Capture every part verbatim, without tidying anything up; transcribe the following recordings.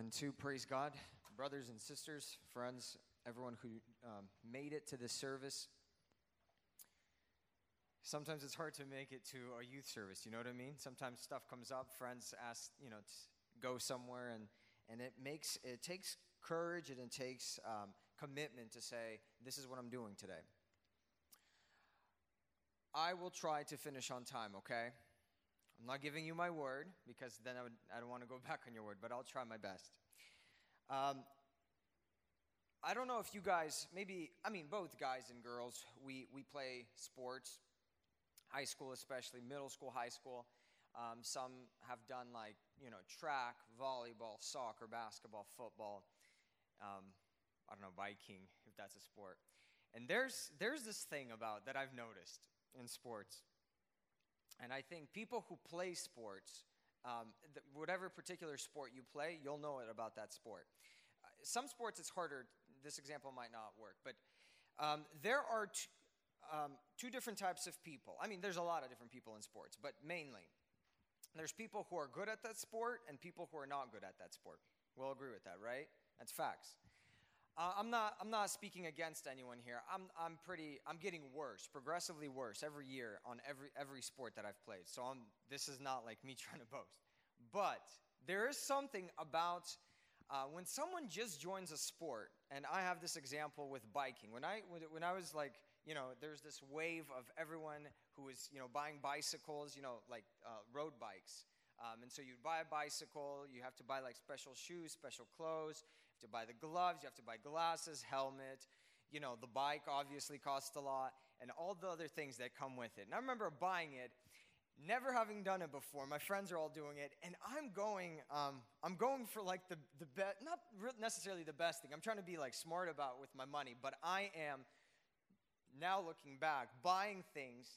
One, two, praise God. Brothers and sisters, friends, everyone who um, made it to this service. Sometimes it's hard to make it to a youth service, you know what I mean? Sometimes stuff comes up, friends ask, you know, to go somewhere, and, and it makes it takes courage and it takes um, commitment to say, this is what I'm doing today. I will try to finish on time, okay? I'm not giving you my word, because then I, would, I don't want to go back on your word, but I'll try my best. Um, I don't know if you guys, maybe, I mean, both guys and girls, we, we play sports, high school especially, middle school, high school. Um, some have done like, you know, track, volleyball, soccer, basketball, football. Um, I don't know, biking, if that's a sport. And there's there's this thing about that I've noticed in sports. And I think people who play sports, um, th- whatever particular sport you play, you'll know it about that sport. Uh, some sports it's harder. This example might not work. But um, there are t- um, two different types of people. I mean, there's a lot of different people in sports, but mainly there's people who are good at that sport and people who are not good at that sport. We'll agree with that, right? That's facts. Uh, I'm not. I'm not speaking against anyone here. I'm. I'm pretty. I'm getting worse, progressively worse every year on every every sport that I've played. So I'm. This is not like me trying to boast, but there is something about uh, when someone just joins a sport. And I have this example with biking. When I when, when I was like, you know, there's this wave of everyone who is, you know, buying bicycles, you know, like uh, road bikes. Um, and so you buy a bicycle, you have to buy like special shoes, special clothes, you have to buy the gloves, you have to buy glasses, helmet, you know, the bike obviously costs a lot, and all the other things that come with it. And I remember buying it, never having done it before. My friends are all doing it, and I'm going, um, I'm going for like the, the best, not re- necessarily the best thing. I'm trying to be like smart about with my money, but I am now looking back, buying things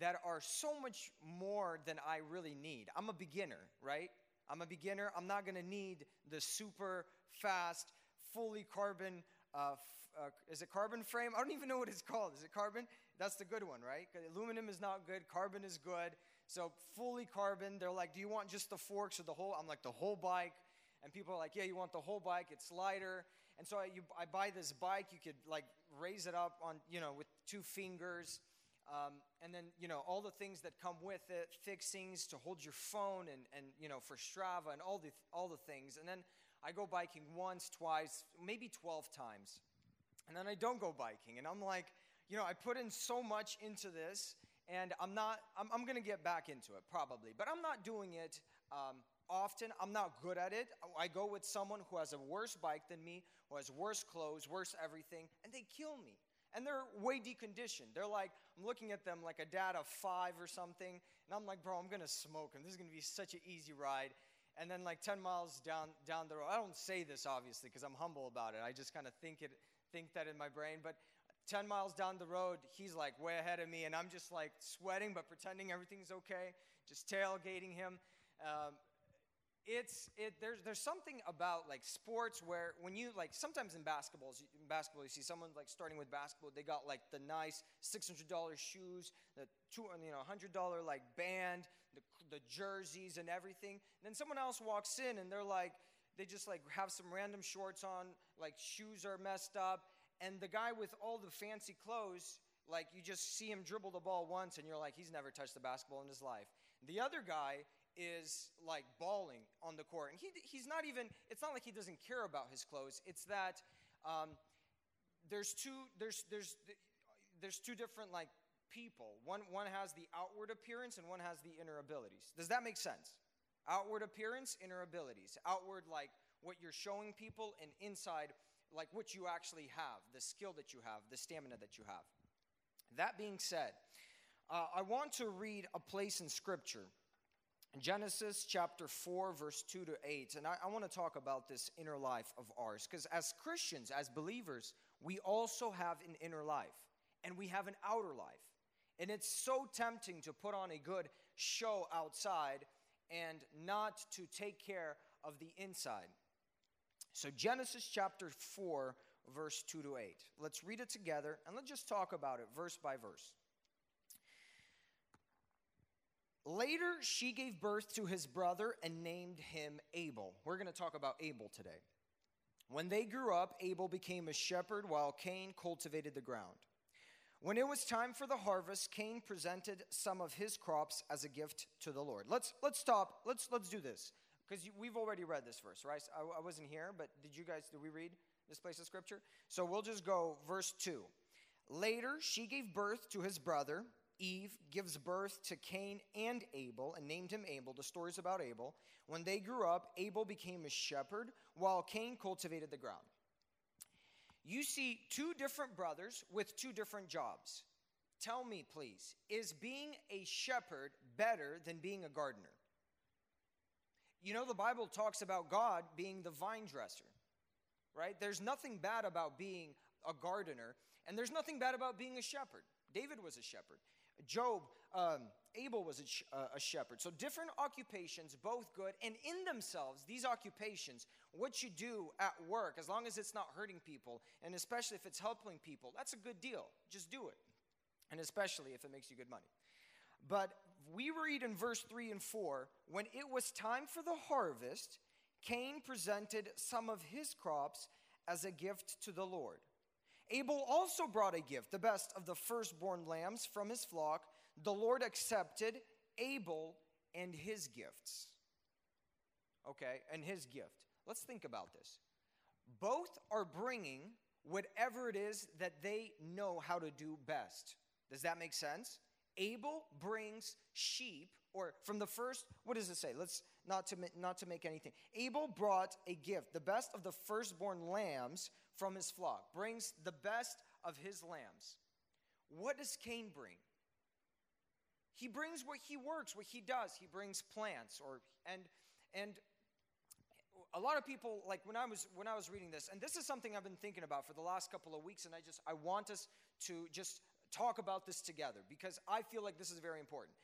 that are so much more than I really need. I'm a beginner, right? I'm a beginner. I'm not going to need the super fast, fully carbon, uh, f- uh, is it carbon frame? I don't even know what it's called. Is it carbon? That's the good one, right? Aluminum is not good. Carbon is good. So fully carbon, they're like, do you want just the forks or the whole? I'm like, the whole bike. And people are like, yeah, you want the whole bike. It's lighter. And so I, you, I buy this bike. You could like raise it up on, you know, with two fingers. Um, and then, you know, all the things that come with it, fixings to hold your phone and, and you know, for Strava and all the all the things. And then I go biking once, twice, maybe twelve times. And then I don't go biking. And I'm like, you know, I put in so much into this, and I'm not, I'm, I'm going to get back into it probably. But I'm not doing it um, often. I'm not good at it. I go with someone who has a worse bike than me, who has worse clothes, worse everything, and they kill me. And they're way deconditioned. They're like, I'm looking at them like a dad of five or something. And I'm like, bro, I'm going to smoke him. This is going to be such an easy ride. And then like ten miles down down the road. I don't say this, obviously, because I'm humble about it. I just kind of think it, think that in my brain. But ten miles down the road, he's like way ahead of me. And I'm just like sweating but pretending everything's okay. Just tailgating him. Um, It's it. There's there's something about like sports where when you like sometimes in basketball, in basketball you see someone like starting with basketball. They got like the nice six hundred dollars shoes, the two you know one hundred dollars like band, the the jerseys and everything. And then someone else walks in and they're like they just like have some random shorts on, like shoes are messed up, and the guy with all the fancy clothes. Like, you just see him dribble the ball once, and you're like, he's never touched the basketball in his life. The other guy is, like, balling on the court. And he he's not even, it's not like he doesn't care about his clothes. It's that um, there's two, there's, there's, there's two different, like, people. One, one has the outward appearance, and one has the inner abilities. Does that make sense? Outward appearance, inner abilities. Outward, like, what you're showing people, and inside, like, what you actually have, the skill that you have, the stamina that you have. That being said, uh, I want to read a place in Scripture, Genesis chapter four, verse two to eight. And I, I want to talk about this inner life of ours. Because as Christians, as believers, we also have an inner life. And we have an outer life. And it's so tempting to put on a good show outside and not to take care of the inside. So Genesis chapter four, verse two to eight. Let's read it together, and let's just talk about it verse by verse. Later, she gave birth to his brother and named him Abel. We're going to talk about Abel today. When they grew up, Abel became a shepherd while Cain cultivated the ground. When it was time for the harvest, Cain presented some of his crops as a gift to the Lord. Let's let's stop. Let's let's do this because we've already read this verse, right? I, I wasn't here, but did you guys? Did we read this place of scripture? So we'll just go verse two. Later, she gave birth to his brother. Eve gives birth to Cain and Abel and named him Abel. The story's about Abel. When they grew up, Abel became a shepherd while Cain cultivated the ground. You see two different brothers with two different jobs. Tell me, please, is being a shepherd better than being a gardener? You know, the Bible talks about God being the vine dresser, right? There's nothing bad about being a gardener, and there's nothing bad about being a shepherd. David was a shepherd. Job, um, Abel was a, sh- uh, a shepherd. So different occupations, both good. And in themselves, these occupations, what you do at work, as long as it's not hurting people, and especially if it's helping people, that's a good deal. Just do it. And especially if it makes you good money. But we read in verse three and four, when it was time for the harvest, Cain presented some of his crops as a gift to the Lord. Abel also brought a gift, the best of the firstborn lambs from his flock. The Lord accepted Abel and his gifts. Okay, and his gift. Let's think about this. Both are bringing whatever it is that they know how to do best. Does that make sense? Abel brings sheep, or from the first, what does it say? Let's not to not to make anything. Abel brought a gift, the best of the firstborn lambs from his flock, brings the best of his lambs. What does Cain bring? He brings what he works, what he does. He brings plants, or and and a lot of people, like when I was when I was reading this, and this is something I've been thinking about for the last couple of weeks, and I just I want us to just talk about this together because I feel like this is very important.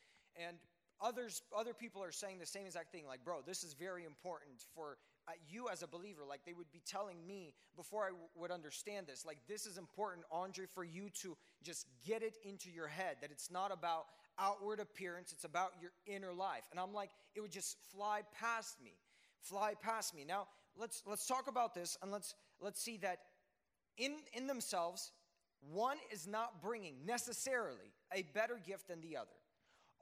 And others other people are saying the same exact thing, like, bro, this is very important for Uh, you as a believer. Like, they would be telling me before I w- would understand this, like, this is important, Andre, for you to just get it into your head that it's not about outward appearance, it's about your inner life. And I'm like, it would just fly past me, fly past me. Now, let's let's talk about this, and let's let's see that in in themselves, one is not bringing necessarily a better gift than the other.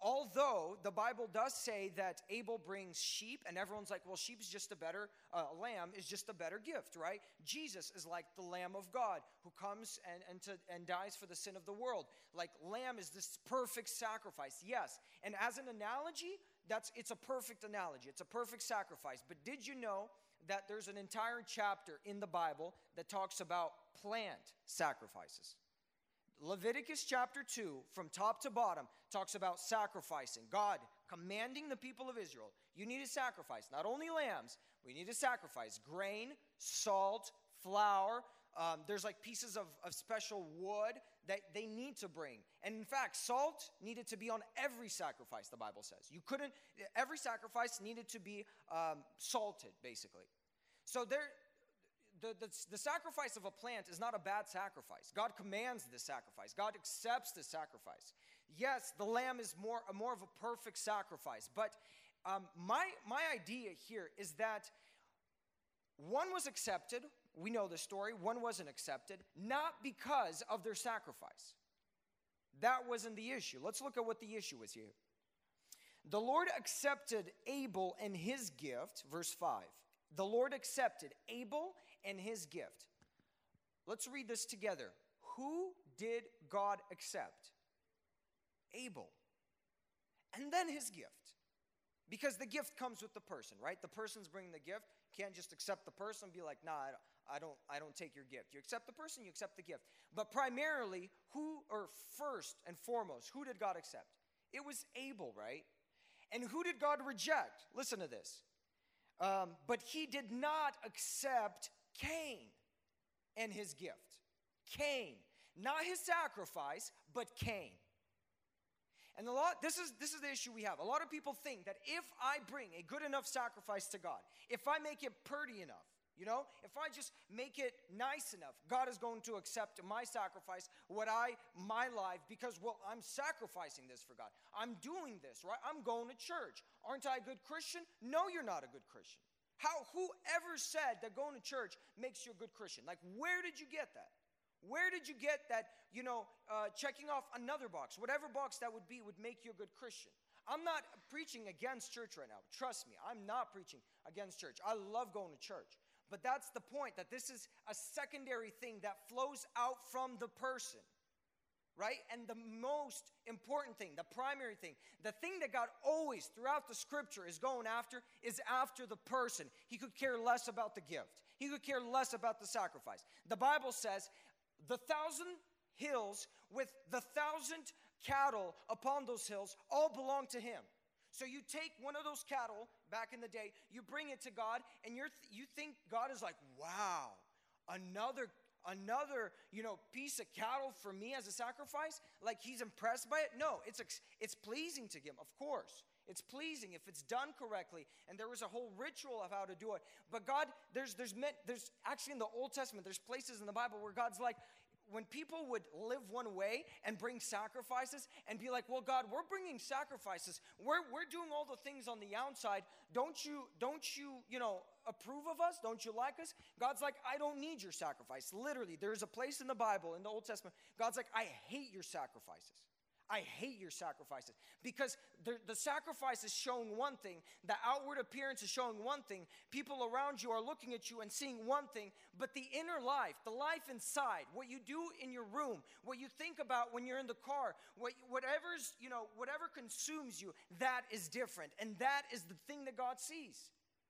Although the Bible does say that Abel brings sheep, and everyone's like, well, sheep's just a better, uh, lamb is just a better gift, right? Jesus is like the Lamb of God who comes and, and, to, and dies for the sin of the world. Like, lamb is this perfect sacrifice, yes. And as an analogy, that's it's a perfect analogy. It's a perfect sacrifice. But did you know that there's an entire chapter in the Bible that talks about plant sacrifices? Leviticus chapter two, from top to bottom, talks about sacrificing. God commanding the people of Israel, you need to sacrifice. Not only lambs, we need to sacrifice grain, salt, flour. Um, there's like pieces of, of special wood that they need to bring. And in fact, salt needed to be on every sacrifice, the Bible says. You couldn't, every sacrifice needed to be um, salted, basically. So there... The, the, the sacrifice of a plant is not a bad sacrifice. God commands this sacrifice. God accepts this sacrifice. Yes, the lamb is more, more of a perfect sacrifice. But um, my, my idea here is that one was accepted. We know the story. One wasn't accepted, not because of their sacrifice. That wasn't the issue. Let's look at what the issue is here. The Lord accepted Abel and his gift, verse five. The Lord accepted Abel and his gift. Let's read this together. Who did God accept? Abel. And then his gift. Because the gift comes with the person, right? The person's bringing the gift. You can't just accept the person and be like, nah, I don't, I don't, I don't take your gift. You accept the person, you accept the gift. But primarily, who, or first and foremost, who did God accept? It was Abel, right? And who did God reject? Listen to this. Um, but he did not accept Cain and his gift. Cain, not his sacrifice, but Cain. And a lot. This is this is the issue we have. A lot of people think that if I bring a good enough sacrifice to God, if I make it pretty enough, You know, if I just make it nice enough, God is going to accept my sacrifice, what I, my life, because, well, I'm sacrificing this for God. I'm doing this, right? I'm going to church. Aren't I a good Christian? No, you're not a good Christian. How, whoever said that going to church makes you a good Christian? Like, where did you get that? Where did you get that, you know, uh, checking off another box, whatever box that would be, would make you a good Christian? I'm not preaching against church right now. Trust me, I'm not preaching against church. I love going to church. But that's the point, that this is a secondary thing that flows out from the person, right? And the most important thing, the primary thing, the thing that God always throughout the scripture is going after is after the person. He could care less about the gift. He could care less about the sacrifice. The Bible says, the thousand hills with the thousand cattle upon those hills all belong to him. So you take one of those cattle back in the day, you bring it to God, and you're th- you think God is like, wow, another another you know piece of cattle for me as a sacrifice? Like, he's impressed by it? No, it's ex- it's pleasing to him, of course. It's pleasing if it's done correctly, and there was a whole ritual of how to do it. But God, there's there's meant, there's actually in the Old Testament, there's places in the Bible where God's like, when people would live one way and bring sacrifices and be like, well, God, we're bringing sacrifices. We're we're doing all the things on the outside. Don't you don't you you know approve of us? Don't you like us? God's like, I don't need your sacrifice. Literally, there is a place in the Bible in the Old Testament. God's like, I hate your sacrifices. I hate your sacrifices, because the, the sacrifice is showing one thing. The outward appearance is showing one thing. People around you are looking at you and seeing one thing, but the inner life, the life inside, what you do in your room, what you think about when you're in the car, what, whatever's, you know, whatever consumes you, that is different. And that is the thing that God sees.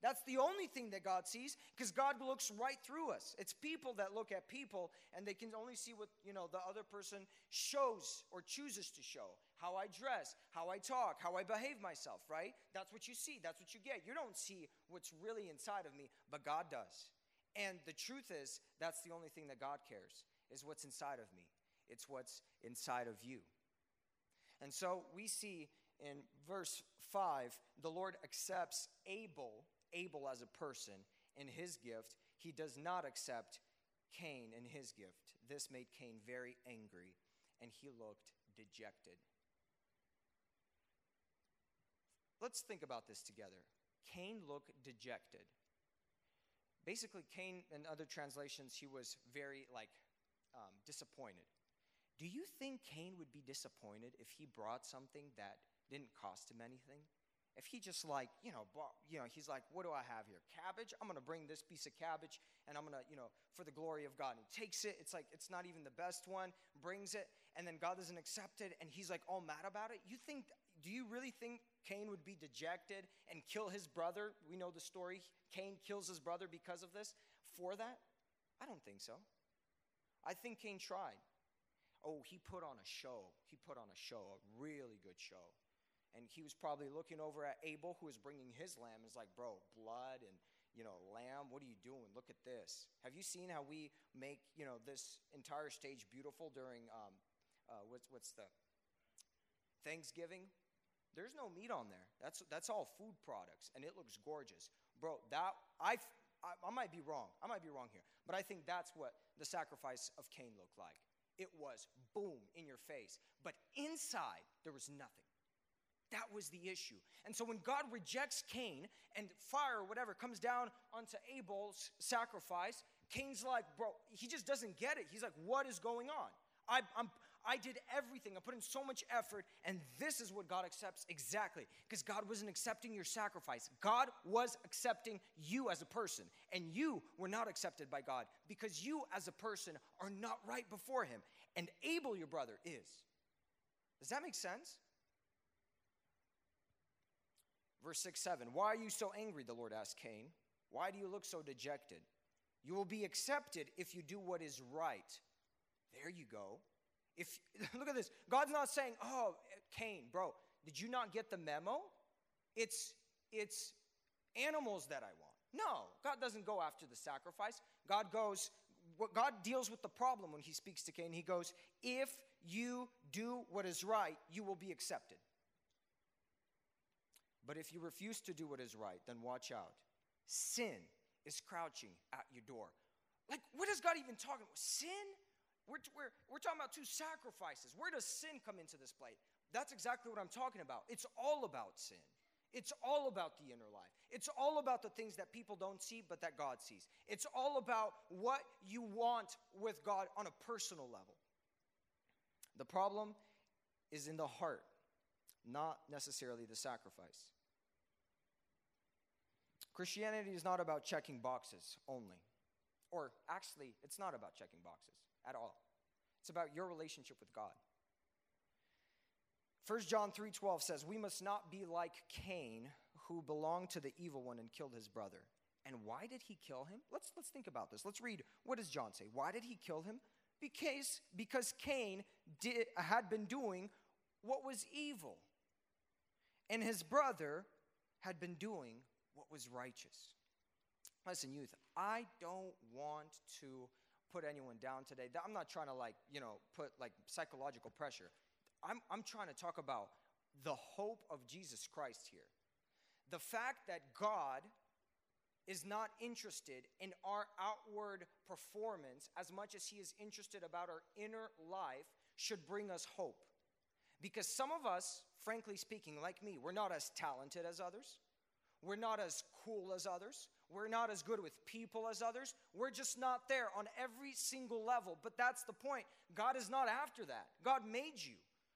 That's the only thing that God sees, because God looks right through us. It's people that look at people, and they can only see what, you know, the other person shows or chooses to show. How I dress, how I talk, how I behave myself, right? That's what you see. That's what you get. You don't see what's really inside of me, but God does. And the truth is, that's the only thing that God cares, is what's inside of me. It's what's inside of you. And so we see in verse five, the Lord accepts Abel, Abel as a person in his gift. He does not accept Cain in his gift. This made Cain very angry, and he looked dejected. Let's think about this together. Cain looked dejected. Basically, Cain, in other translations, he was very, like, um, disappointed. Do you think Cain would be disappointed if he brought something that didn't cost him anything? If he just like, you know, bought, you know, he's like, what do I have here? Cabbage? I'm going to bring this piece of cabbage, and I'm going to, you know, for the glory of God. And he takes it. It's like, it's not even the best one, brings it, and then God doesn't accept it, and he's like all mad about it. You think, do you really think Cain would be dejected and kill his brother? We know the story. Cain kills his brother because of this. For that? I don't think so. I think Cain tried. Oh, he put on a show. He put on a show, a really good show. And he was probably looking over at Abel, who was bringing his lamb, and is like, bro, blood and, you know, lamb, what are you doing? Look at this. Have you seen how we make, you know, this entire stage beautiful during, um, uh, what's what's the, Thanksgiving? There's no meat on there. That's that's all food products, and it looks gorgeous. Bro, that, I, I, I might be wrong. I might be wrong here. But I think that's what the sacrifice of Cain looked like. It was, boom, in your face. But inside, there was nothing. That was the issue. And so when God rejects Cain and fire or whatever comes down onto Abel's sacrifice, Cain's like, bro, he just doesn't get it. He's like, what is going on? I I'm, I did everything. I put in so much effort, and this is what God accepts exactly. Because God wasn't accepting your sacrifice. God was accepting you as a person, and you were not accepted by God because you as a person are not right before him. And Abel, your brother, is. Does that make sense? Verse six, seven, why are you so angry, the Lord asked Cain. Why do you look so dejected? You will be accepted if you do what is right. There you go. If look at this. God's not saying, oh, Cain, bro, did you not get the memo? It's, it's animals that I want. No, God doesn't go after the sacrifice. God goes, what God deals with the problem when he speaks to Cain. He goes, if you do what is right, you will be accepted. But if you refuse to do what is right, then watch out. Sin is crouching at your door. Like, what is God even talking about? Sin? We're, we're, we're talking about two sacrifices. Where does sin come into this play? That's exactly what I'm talking about. It's all about sin. It's all about the inner life. It's all about the things that people don't see but that God sees. It's all about what you want with God on a personal level. The problem is in the heart, not necessarily the sacrifice. Christianity is not about checking boxes only. Or actually, it's not about checking boxes at all. It's about your relationship with God. First John three twelve says, we must not be like Cain, who belonged to the evil one and killed his brother. And why did he kill him? Let's, let's think about this. Let's read, what does John say? Why did he kill him? Because, because Cain did, had been doing what was evil, and his brother had been doing what was righteous. Listen, youth, I don't want to put anyone down today. I'm not trying to, like, you know, put, like, psychological pressure. I'm, I'm trying to talk about the hope of Jesus Christ here. The fact that God is not interested in our outward performance as much as he is interested about our inner life should bring us hope. Because some of us, frankly speaking, like me, we're not as talented as others. We're not as cool as others. We're not as good with people as others. We're just not there on every single level. But that's the point. God is not after that. God made you.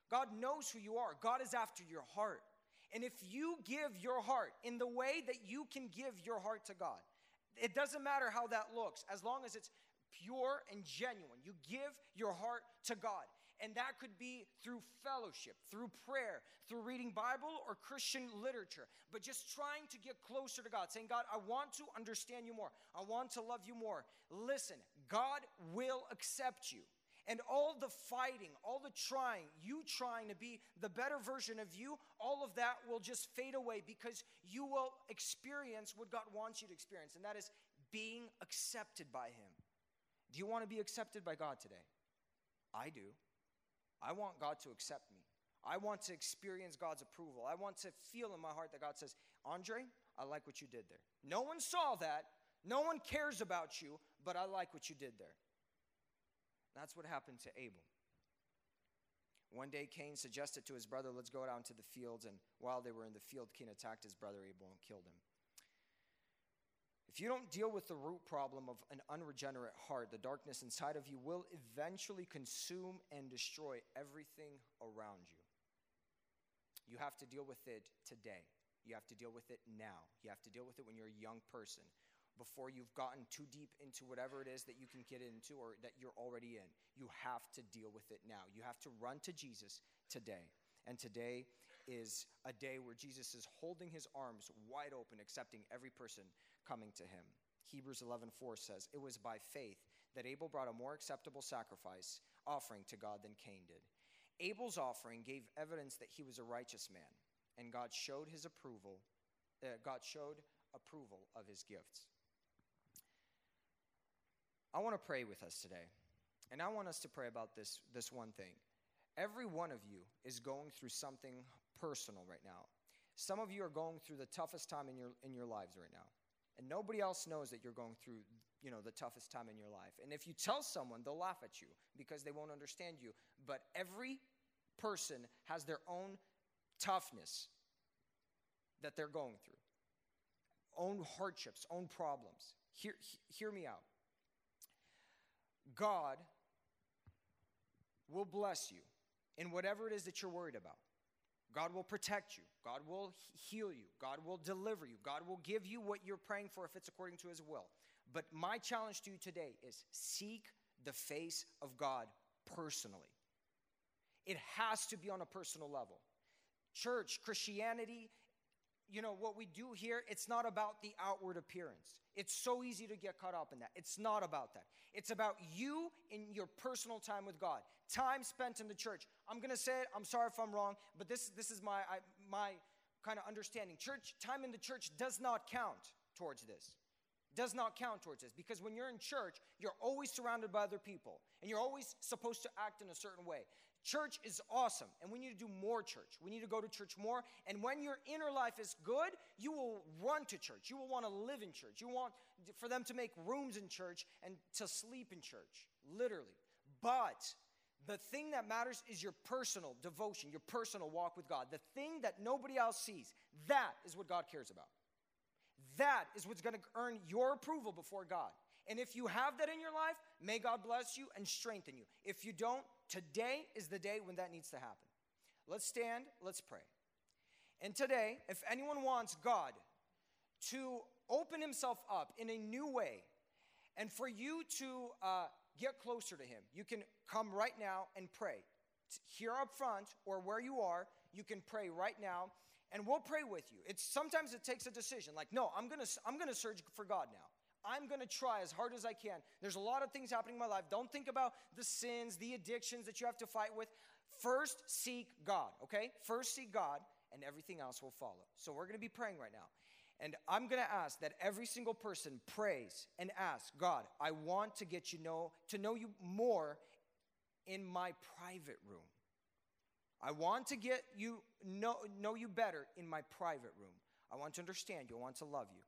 God knows who you are. God is after your heart. And if you give your heart in the way that you can give your heart to God, it doesn't matter how that looks, as long as it's pure and genuine. You give your heart to God. And that could be through fellowship, through prayer, through reading Bible or Christian literature. But just trying to get closer to God, saying, God, I want to understand you more. I want to love you more. Listen, God will accept you. And all the fighting, all the trying, you trying to be the better version of you, all of that will just fade away because you will experience what God wants you to experience. And that is being accepted by him. Do you want to be accepted by God today? I do. I want God to accept me. I want to experience God's approval. I want to feel in my heart that God says, Andre, I like what you did there. No one saw that. No one cares about you, but I like what you did there. That's what happened to Abel. One day, Cain suggested to his brother, let's go out into the fields. And while they were in the field, Cain attacked his brother Abel and killed him. If you don't deal with the root problem of an unregenerate heart, the darkness inside of you will eventually consume and destroy everything around you. You have to deal with it today. You have to deal with it now. You have to deal with it when you're a young person, before you've gotten too deep into whatever it is that you can get into or that you're already in. You have to deal with it now. You have to run to Jesus today. And today is a day where Jesus is holding his arms wide open, accepting every person coming to him. Hebrews eleven four says, it was by faith that Abel brought a more acceptable sacrifice offering to God than Cain did. Abel's offering gave evidence that he was a righteous man, and God showed his approval, uh, God showed approval of his gifts. I want to pray with us today, and I want us to pray about this, this one thing. Every one of you is going through something personal right now. Some of you are going through the toughest time in your in your lives right now. And nobody else knows that you're going through, you know, the toughest time in your life. And if you tell someone, they'll laugh at you because they won't understand you. But every person has their own toughness that they're going through. Own hardships, own problems. Hear, hear me out. God will bless you in whatever it is that you're worried about. God will protect you. God will heal you. God will deliver you. God will give you what you're praying for if it's according to his will. But my challenge to you today is seek the face of God personally. It has to be on a personal level. Church, Christianity, you know, what we do here, it's not about the outward appearance. It's so easy to get caught up in that. It's not about that. It's about you in your personal time with God, time spent in the church. I'm going to say it. I'm sorry if I'm wrong, but this, this is my, I, my kind of understanding. Church, time in the church does not count towards this. Does not count towards this. Because when you're in church, you're always surrounded by other people. And you're always supposed to act in a certain way. Church is awesome, and we need to do more church. We need to go to church more, and when your inner life is good, you will run to church. You will want to live in church. You want for them to make rooms in church and to sleep in church, literally. But the thing that matters is your personal devotion, your personal walk with God, the thing that nobody else sees. That is what God cares about. That is what's going to earn your approval before God. And if you have that in your life, may God bless you and strengthen you. If you don't, today is the day when that needs to happen. Let's stand, let's pray. And today, if anyone wants God to open himself up in a new way and for you to uh, get closer to him, you can come right now and pray. Here up front or where you are, you can pray right now and we'll pray with you. It's sometimes it takes a decision like, no, I'm gonna, I'm gonna search for God now. I'm going to try as hard as I can. There's a lot of things happening in my life. Don't think about the sins, the addictions that you have to fight with. First, seek God, okay? First, seek God, and everything else will follow. So we're going to be praying right now. And I'm going to ask that every single person prays and asks, God, I want to get you know, to know you more in my private room. I want to get you know, know you better in my private room. I want to understand you. I want to love you.